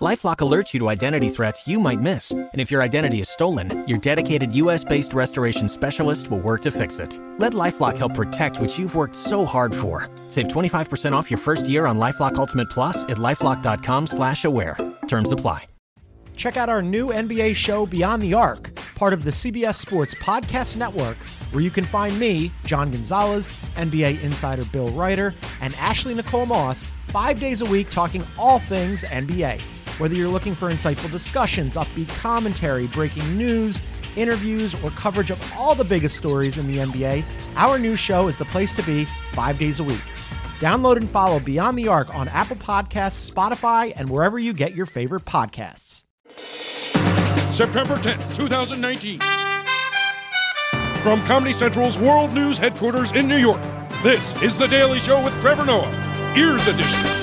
LifeLock alerts you to identity threats you might miss. And if your identity is stolen, your dedicated U.S.-based restoration specialist will work to fix it. Let LifeLock help protect what you've worked so hard for. Save 25% off your first year on LifeLock Ultimate Plus at LifeLock.com/aware. Terms apply. Check out our new NBA show, Beyond the Arc, part of the CBS Sports Podcast Network, where you can find me, John Gonzalez, NBA insider Bill Ryder, and Ashley Nicole Moss 5 days a week talking all things NBA. Whether you're looking for insightful discussions, upbeat commentary, breaking news, interviews, or coverage of all the biggest stories in the NBA, our new show is the place to be 5 days a week. Download and follow Beyond the Arc on Apple Podcasts, Spotify, and wherever you get your favorite podcasts. September 10th, 2019. From Comedy Central's World News Headquarters in New York, this is The Daily Show with Trevor Noah, Ears Edition.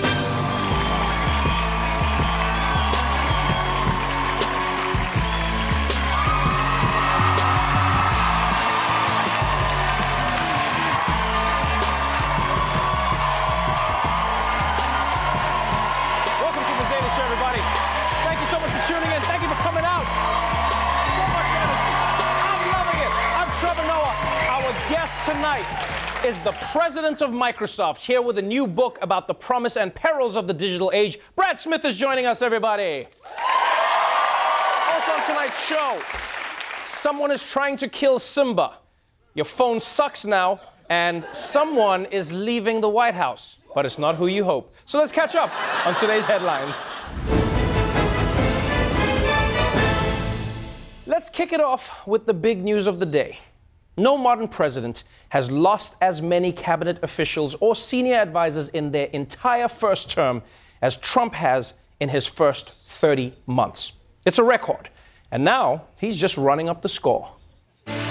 President of Microsoft, here with a new book about the promise and perils of the digital age. Brad Smith is joining us, everybody. Also on tonight's show, someone is trying to kill Simba. Your phone sucks now, and someone is leaving the White House, but it's not who you hope. So let's catch up on today's headlines. Let's kick it off with the big news of the day. No modern president has lost as many cabinet officials or senior advisors in their entire first term as Trump has in his first 30 months. It's a record. And now he's just running up the score.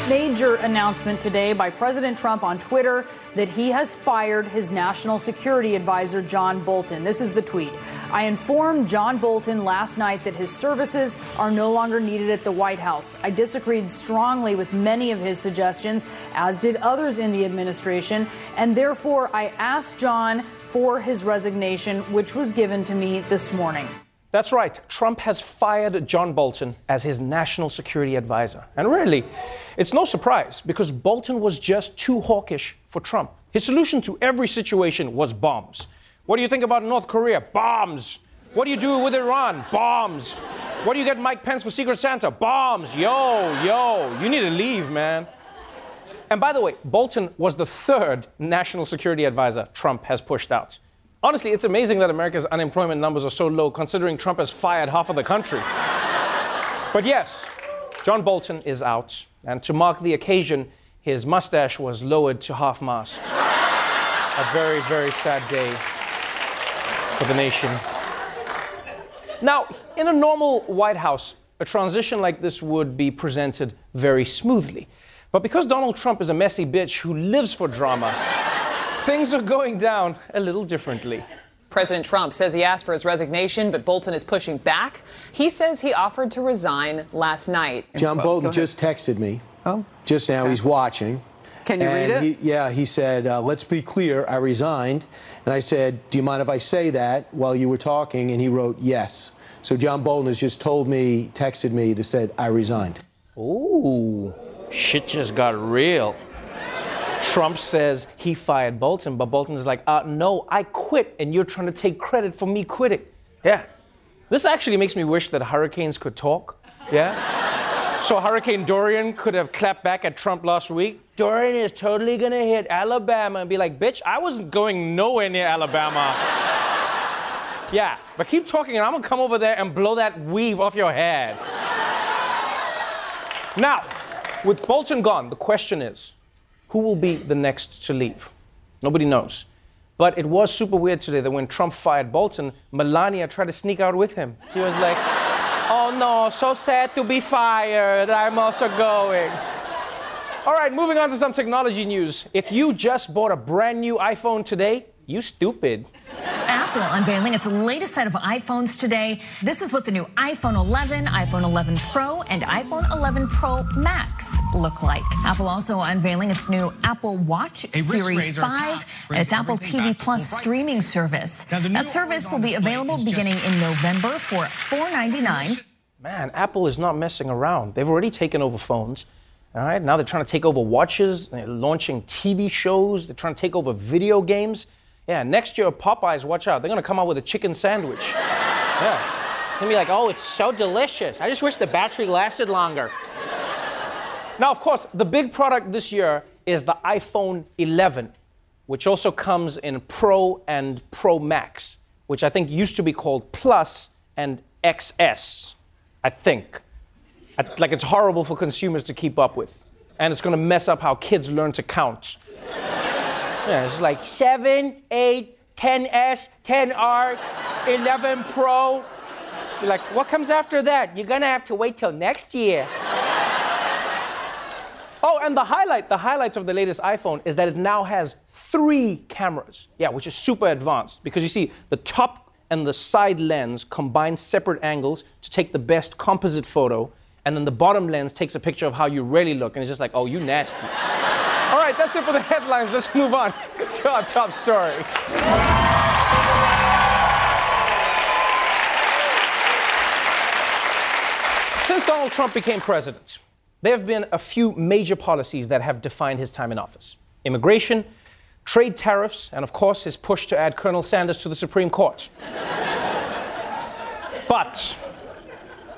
Major announcement today by President Trump on Twitter that he has fired his national security advisor, John Bolton. This is the tweet. I informed John Bolton last night that his services are no longer needed at the White House. I disagreed strongly with many of his suggestions, as did others in the administration, and therefore I asked John for his resignation, which was given to me this morning. That's right. Trump has fired John Bolton as his national security advisor. And really, it's no surprise because Bolton was just too hawkish for Trump. His solution to every situation was bombs. What do you think about North Korea? Bombs. What do you do with Iran? Bombs. What do you get Mike Pence for Secret Santa? Bombs. Yo, you need to leave, man. And by the way, Bolton was the third national security advisor Trump has pushed out. Honestly, it's amazing that America's unemployment numbers are so low, considering Trump has fired half of the country. But yes, John Bolton is out. And to mark the occasion, his mustache was lowered to half-mast. A very, very sad day for the nation. Now, in a normal White House, a transition like this would be presented very smoothly. But because Donald Trump is a messy bitch who lives for drama, things are going down a little differently. President Trump says he asked for his resignation, but Bolton is pushing back. He says he offered to resign last night. John Bolton just texted me. Oh. Just now, okay. He's watching. Can you read it? He said, let's be clear, I resigned. And I said, do you mind if I say that while you were talking? And he wrote, yes. So John Bolton has just texted me to said, I resigned. Ooh, shit just got real. Trump says he fired Bolton, but Bolton is like, no, I quit, and you're trying to take credit for me quitting. Yeah. This actually makes me wish that hurricanes could talk. Yeah? So Hurricane Dorian could have clapped back at Trump last week. Dorian is totally gonna hit Alabama and be like, bitch, I wasn't going nowhere near Alabama. Yeah, but keep talking and I'm gonna come over there and blow that weave off your head. Now, with Bolton gone, the question is, who will be the next to leave? Nobody knows. But it was super weird today that when Trump fired Bolton, Melania tried to sneak out with him. She was like, oh no, so sad to be fired. I'm also going. All right, moving on to some technology news. If you just bought a brand new iPhone today, you stupid. Apple unveiling its latest set of iPhones today. This is what the new iPhone 11, iPhone 11 Pro, and iPhone 11 Pro Max look like. Apple also unveiling its new Apple Watch Series 5 and its Apple TV Plus streaming service. That service will be available beginning in November for $4.99. Man, Apple is not messing around. They've already taken over phones. All right, now they're trying to take over watches, they're launching TV shows, they're trying to take over video games. Yeah, next year, Popeyes, watch out, they're gonna come out with a chicken sandwich. Yeah, it's gonna be like, oh, it's so delicious. I just wish the battery lasted longer. Now, of course, the big product this year is the iPhone 11, which also comes in Pro and Pro Max, which I think used to be called Plus and XS, I think. Like, it's horrible for consumers to keep up with. And it's gonna mess up how kids learn to count. Yeah, it's like 7, 8, 10S, 10R, 11 Pro. You're like, what comes after that? You're gonna have to wait till next year. Oh, and the highlights of the latest iPhone is that it now has 3 cameras. Yeah, which is super advanced. Because you see, the top and the side lens combine separate angles to take the best composite photo. And then the bottom lens takes a picture of how you really look, and it's just like, oh, you nasty. All right, that's it for the headlines. Let's move on to our top story. Since Donald Trump became president, there have been a few major policies that have defined his time in office. Immigration, trade tariffs, and of course, his push to add Colonel Sanders to the Supreme Court. But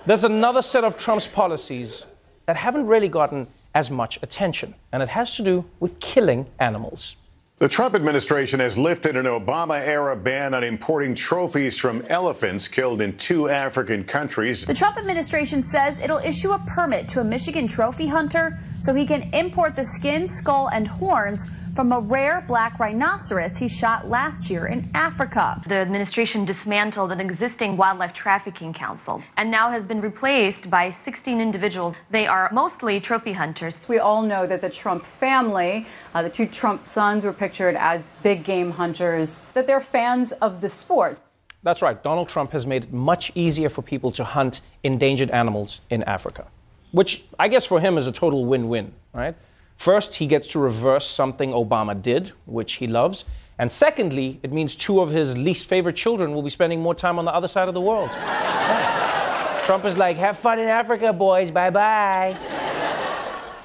there's another set of Trump's policies that haven't really gotten as much attention, and it has to do with killing animals. The Trump administration has lifted an Obama-era ban on importing trophies from elephants killed in 2 African countries. The Trump administration says it'll issue a permit to a Michigan trophy hunter so he can import the skin, skull, and horns from a rare black rhinoceros he shot last year in Africa. The administration dismantled an existing wildlife trafficking council and now has been replaced by 16 individuals. They are mostly trophy hunters. We all know that the Trump family, the 2 Trump sons were pictured as big game hunters, that they're fans of the sport. That's right. Donald Trump has made it much easier for people to hunt endangered animals in Africa, which I guess for him is a total win-win, right? First, he gets to reverse something Obama did, which he loves. And secondly, it means 2 of his least favorite children will be spending more time on the other side of the world. Yeah. Trump is like, have fun in Africa, boys. Bye-bye.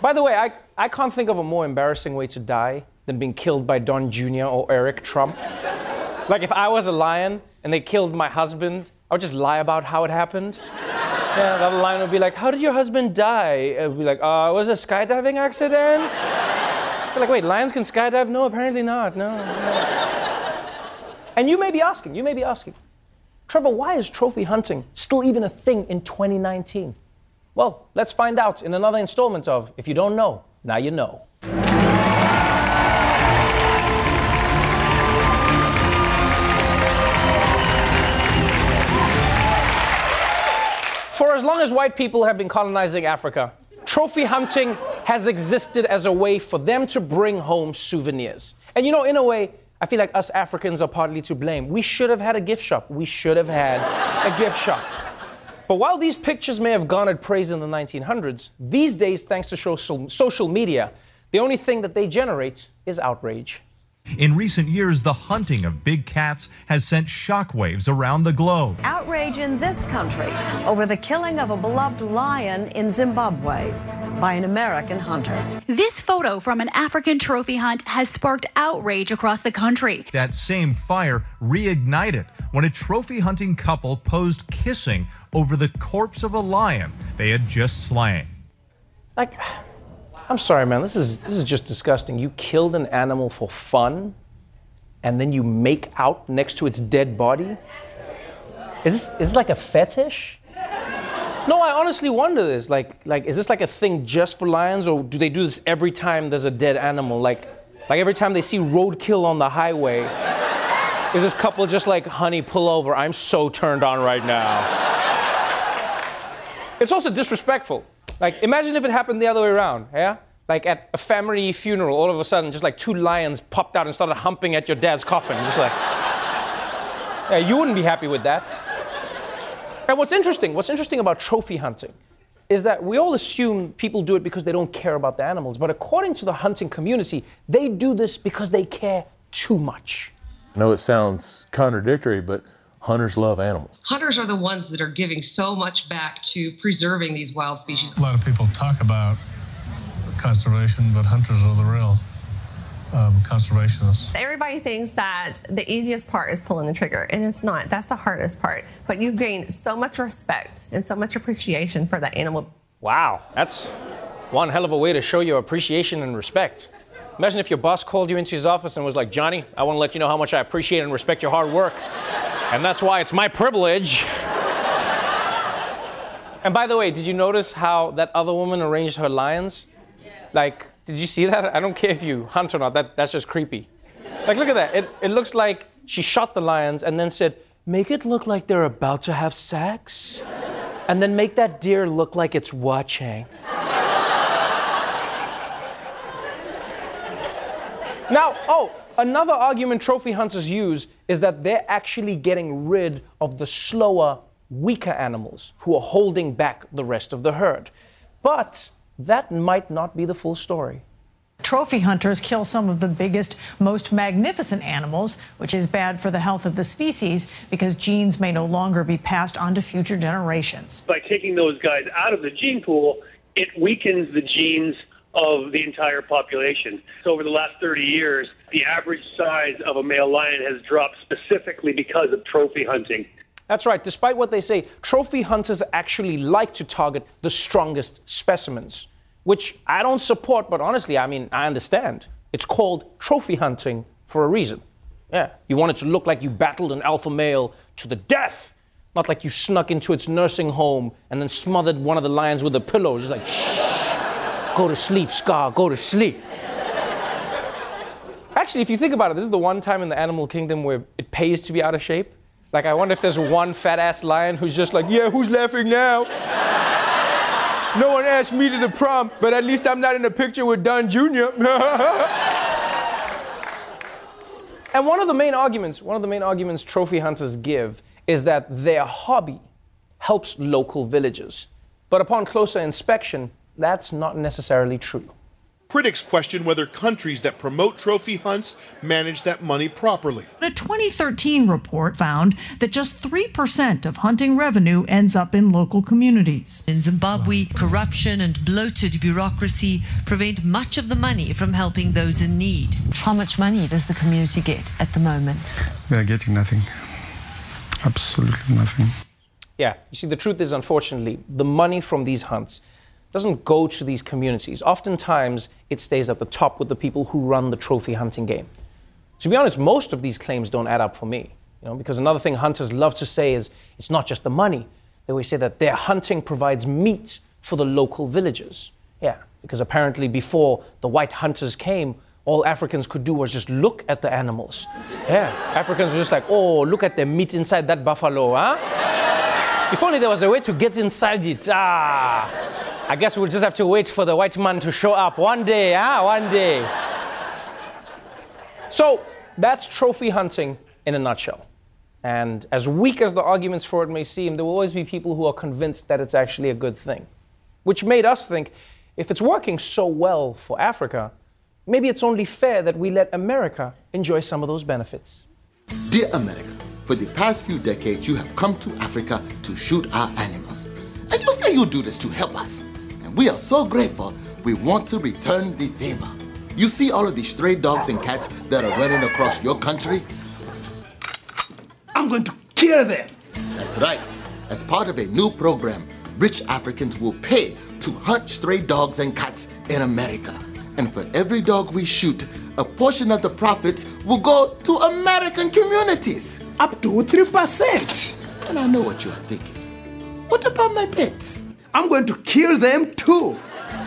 By the way, I can't think of a more embarrassing way to die than being killed by Don Jr. or Eric Trump. Like, if I was a lion and they killed my husband, I would just lie about how it happened. Yeah, that line would be like, how did your husband die? It would be like, it was a skydiving accident? They're like, wait, lions can skydive? No, apparently not, no. And you may be asking, Trevor, why is trophy hunting still even a thing in 2019? Well, let's find out in another installment of If You Don't Know, Now You Know. For as long as white people have been colonizing Africa, trophy hunting has existed as a way for them to bring home souvenirs. And you know, in a way, I feel like us Africans are partly to blame. We should have had a gift shop. But while these pictures may have garnered praise in the 1900s, these days, thanks to social media, the only thing that they generate is outrage. In recent years, the hunting of big cats has sent shockwaves around the globe. Outrage in this country over the killing of a beloved lion in Zimbabwe by an American hunter. This photo from an African trophy hunt has sparked outrage across the country. That same fire reignited when a trophy hunting couple posed kissing over the corpse of a lion they had just slain. Like, I'm sorry, man, this is just disgusting. You killed an animal for fun, and then you make out next to its dead body? Is this like a fetish? No, I honestly wonder this. Like, is this like a thing just for lions, or do they do this every time there's a dead animal? Like every time they see roadkill on the highway, is this couple just like, honey, pull over, I'm so turned on right now. It's also disrespectful. Like, imagine if it happened the other way around, yeah? Like, at a family funeral, all of a sudden, just like 2 lions popped out and started humping at your dad's coffin. Just like... Yeah, you wouldn't be happy with that. And what's interesting about trophy hunting is that we all assume people do it because they don't care about the animals. But according to the hunting community, they do this because they care too much. I know it sounds contradictory, but hunters love animals. Hunters are the ones that are giving so much back to preserving these wild species. A lot of people talk about conservation, but hunters are the real conservationists. Everybody thinks that the easiest part is pulling the trigger, and it's not. That's the hardest part. But you gain so much respect and so much appreciation for that animal. Wow, that's one hell of a way to show your appreciation and respect. Imagine if your boss called you into his office and was like, Johnny, I want to let you know how much I appreciate and respect your hard work. And that's why it's my privilege. And by the way, did you notice how that other woman arranged her lions? Yeah. Like, did you see that? I don't care if you hunt or not. That's just creepy. Like, look at that. It looks like she shot the lions and then said, make it look like they're about to have sex. And then make that deer look like it's watching. Now, another argument trophy hunters use is that they're actually getting rid of the slower, weaker animals who are holding back the rest of the herd. But that might not be the full story. Trophy hunters kill some of the biggest, most magnificent animals, which is bad for the health of the species because genes may no longer be passed on to future generations. By taking those guys out of the gene pool, it weakens the genes of the entire population. So over the last 30 years, the average size of a male lion has dropped specifically because of trophy hunting. That's right. Despite what they say, trophy hunters actually like to target the strongest specimens, which I don't support, but honestly, I mean, I understand. It's called trophy hunting for a reason. Yeah, you want it to look like you battled an alpha male to the death, not like you snuck into its nursing home and then smothered one of the lions with a pillow, just like, shh. Go to sleep, Scar, go to sleep. Actually, if you think about it, this is the one time in the animal kingdom where it pays to be out of shape. Like, I wonder if there's one fat-ass lion who's just like, yeah, who's laughing now? No one asked me to the prom, but at least I'm not in the picture with Don Jr. And one of the main arguments trophy hunters give is that their hobby helps local villagers. But upon closer inspection, that's not necessarily true. Critics question whether countries that promote trophy hunts manage that money properly. A 2013 report found that just 3% of hunting revenue ends up in local communities. In Zimbabwe, corruption and bloated bureaucracy prevent much of the money from helping those in need. How much money does the community get at the moment? They're getting nothing. Absolutely nothing. Yeah, you see, the truth is, unfortunately, the money from these hunts doesn't go to these communities. Oftentimes, it stays at the top with the people who run the trophy hunting game. To be honest, most of these claims don't add up for me, because another thing hunters love to say is it's not just the money. They always say that their hunting provides meat for the local villagers. Yeah, because apparently before the white hunters came, all Africans could do was just look at the animals. Yeah, Africans were just like, oh, look at the meat inside that buffalo, huh? If only there was a way to get inside it, I guess we'll just have to wait for the white man to show up one day, one day. So that's trophy hunting in a nutshell. And as weak as the arguments for it may seem, there will always be people who are convinced that it's actually a good thing, which made us think, if it's working so well for Africa, maybe it's only fair that we let America enjoy some of those benefits. Dear America, for the past few decades, you have come to Africa to shoot our animals. And you say you do this to help us. And we are so grateful, we want to return the favor. You see all of these stray dogs and cats that are running across your country? I'm going to kill them. That's right. As part of a new program, rich Africans will pay to hunt stray dogs and cats in America. And for every dog we shoot, a portion of the profits will go to American communities. Up to 3%. And I know what you are thinking. What about my pets? I'm going to kill them too.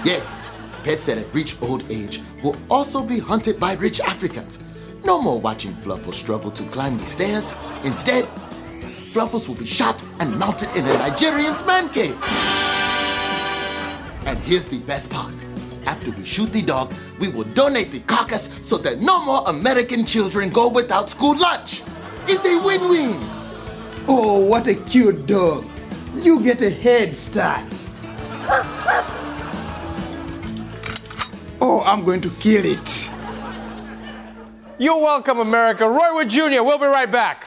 Yes, pets that have reached old age will also be hunted by rich Africans. No more watching Fluffles struggle to climb the stairs. Instead, Fluffles will be shot and mounted in a Nigerian's man cave. And here's the best part. After we shoot the dog, we will donate the carcass so that no more American children go without school lunch. It's a win-win. Oh, what a cute dog. You get a head start. Oh, I'm going to kill it. You're welcome, America. Roy Wood Jr., we'll be right back.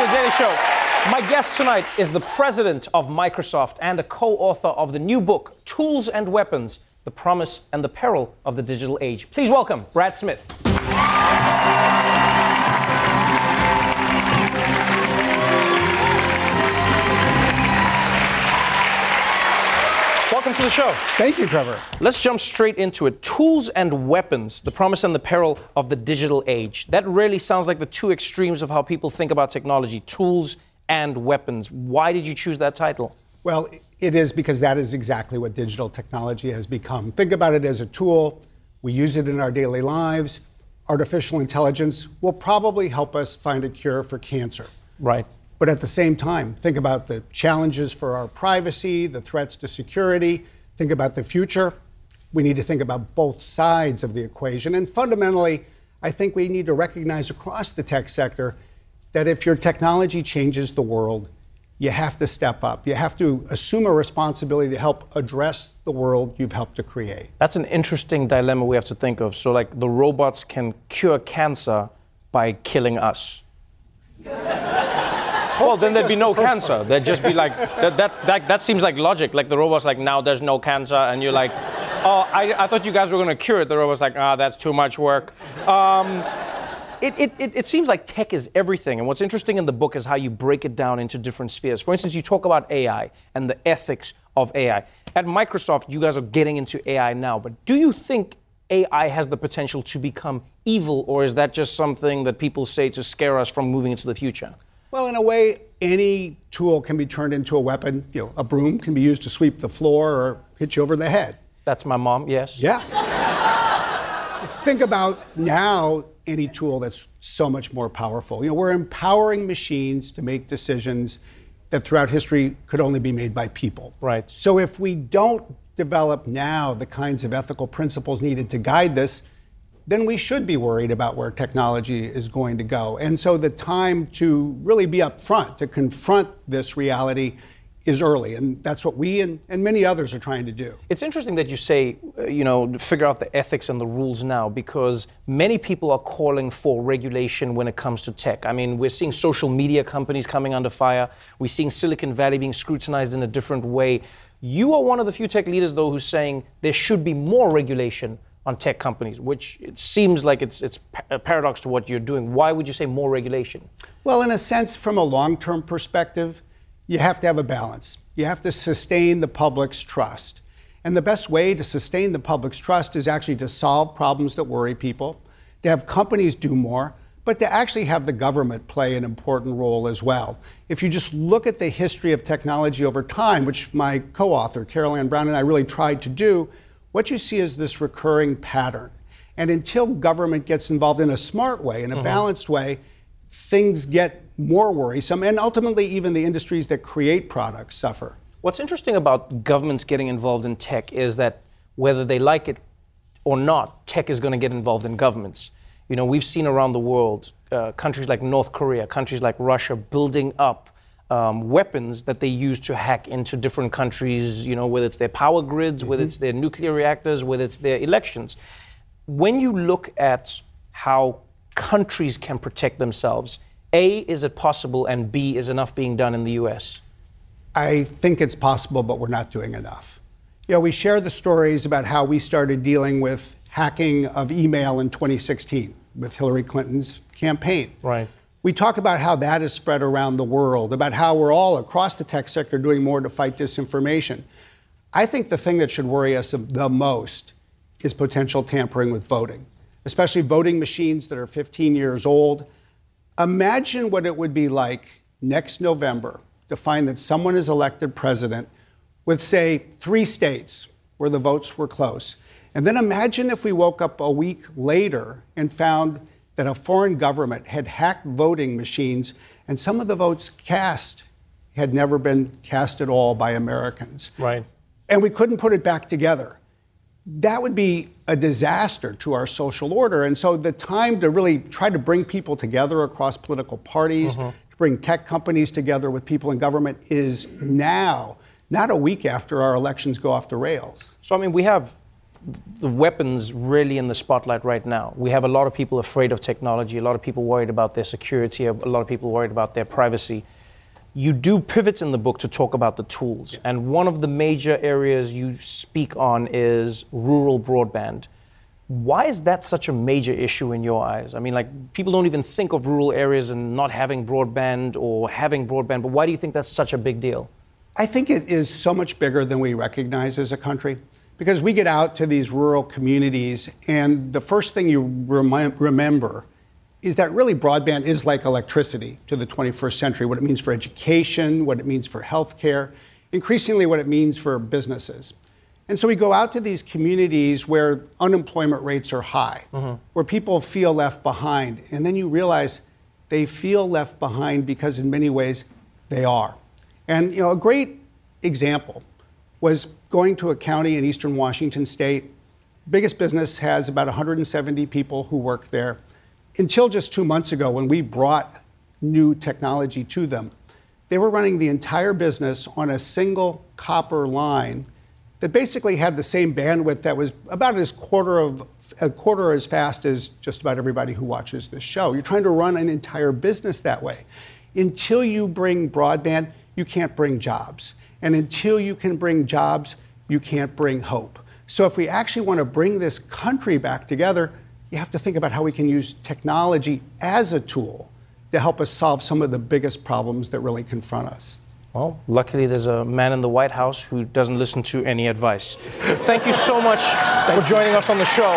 The Daily Show. My guest tonight is the president of Microsoft and a co-author of the new book, Tools and Weapons: The Promise and the Peril of the Digital Age. Please welcome Brad Smith. Welcome to the show. Thank you, Trevor. Let's jump straight into it. Tools and Weapons: The Promise and the Peril of the Digital Age. That really sounds like the two extremes of how people think about technology, tools and weapons. Why did you choose that title? Well, it is because that is exactly what digital technology has become. Think about it as a tool. We use it in our daily lives. Artificial intelligence will probably help us find a cure for cancer. Right. But at the same time, think about the challenges for our privacy, the threats to security, think about the future. We need to think about both sides of the equation. And fundamentally, I think we need to recognize across the tech sector that if your technology changes the world, you have to step up. You have to assume a responsibility to help address the world you've helped to create. That's an interesting dilemma we have to think of. So like the robots can cure cancer by killing us. Well, then there'd be no cancer. There'd just be like, that seems like logic. Like the robot's like, now there's no cancer. And you're like, oh, I thought you guys were going to cure it. The robot's like, ah, that's too much work. It seems like tech is everything. And what's interesting in the book is how you break it down into different spheres. For instance, you talk about AI and the ethics of AI. At Microsoft, you guys are getting into AI now. But do you think AI has the potential to become evil? Or is that just something that people say to scare us from moving into the future? Well, in a way, any tool can be turned into a weapon. You know, a broom can be used to sweep the floor or hit you over the head. That's my mom, yes. Yeah. Think about now any tool that's so much more powerful. You know, we're empowering machines to make decisions that throughout history could only be made by people. Right. So if we don't develop now the kinds of ethical principles needed to guide this, then we should be worried about where technology is going to go. And so the time to really be up front, to confront this reality, is early. And that's what we and many others are trying to do. It's interesting that you say, you know, figure out the ethics and the rules now, because many people are calling for regulation when it comes to tech. I mean, we're seeing social media companies coming under fire. We're seeing Silicon Valley being scrutinized in a different way. You are one of the few tech leaders, though, who's saying there should be more regulation on tech companies, which it seems like it's a paradox to what you're doing. Why would you say more regulation? Well, in a sense, from a long-term perspective, you have to have a balance. You have to sustain the public's trust. And the best way to sustain the public's trust is actually to solve problems that worry people, to have companies do more, but to actually have the government play an important role as well. If you just look at the history of technology over time, which my co-author, Carol Ann Brown, and I really tried to do, what you see is this recurring pattern. And until government gets involved in a smart way, in a balanced way, things get more worrisome. And ultimately, even the industries that create products suffer. What's interesting about governments getting involved in tech is that whether they like it or not, tech is going to get involved in governments. You know, we've seen around the world, countries like North Korea, countries like Russia building up weapons that they use to hack into different countries, you know, whether it's their power grids, whether it's their nuclear reactors, whether it's their elections. When you look at how countries can protect themselves, A, is it possible, and B, is enough being done in the US? I think it's possible, but we're not doing enough. You know, we share the stories about how we started dealing with hacking of email in 2016 with Hillary Clinton's campaign. Right. We talk about how that is spread around the world, about how we're all across the tech sector doing more to fight disinformation. I think the thing that should worry us the most is potential tampering with voting, especially voting machines that are 15 years old. Imagine what it would be like next November to find that someone is elected president with, say, 3 states where the votes were close. And then imagine if we woke up a week later and found that a foreign government had hacked voting machines, and some of the votes cast had never been cast at all by Americans. Right. And we couldn't put it back together. That would be a disaster to our social order. And so the time to really try to bring people together across political parties, to bring tech companies together with people in government is now, not a week after our elections go off the rails. So, I mean, we have the weapons really in the spotlight right now. We have a lot of people afraid of technology, a lot of people worried about their security, a lot of people worried about their privacy. You do pivot in the book to talk about the tools. Yeah. And one of the major areas you speak on is rural broadband. Why is that such a major issue in your eyes? I mean, like, people don't even think of rural areas and not having broadband or having broadband, but why do you think that's such a big deal? I think it is so much bigger than we recognize as a country. Because we get out to these rural communities, and the first thing you remember is that really broadband is like electricity to the 21st century, what it means for education, what it means for healthcare, increasingly what it means for businesses. And so we go out to these communities where unemployment rates are high, where people feel left behind, and then you realize they feel left behind because in many ways they are. And you know, a great example was going to a county in eastern Washington state. Biggest business has about 170 people who work there. Until just 2 months ago, when we brought new technology to them, they were running the entire business on a single copper line that basically had the same bandwidth that was about a quarter as fast as just about everybody who watches this show. You're trying to run an entire business that way. Until you bring broadband, you can't bring jobs. And until you can bring jobs, you can't bring hope. So if we actually want to bring this country back together, you have to think about how we can use technology as a tool to help us solve some of the biggest problems that really confront us. Well, luckily there's a man in the White House who doesn't listen to any advice. Thank you so much for joining us on the show.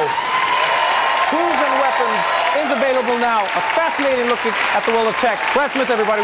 Tools and Weapons is available now. A fascinating look at the world of tech. Brad Smith, everybody.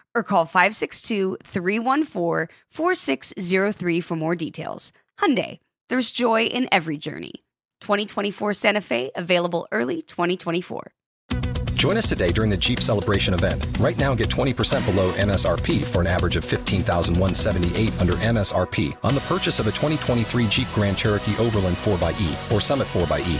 or call 562-314-4603 for more details. Hyundai, there's joy in every journey. 2024 Santa Fe, available early 2024. Join us today during the Jeep Celebration event. Right now, get 20% below MSRP for an average of $15,178 under MSRP on the purchase of a 2023 Jeep Grand Cherokee Overland 4xE or Summit 4xE.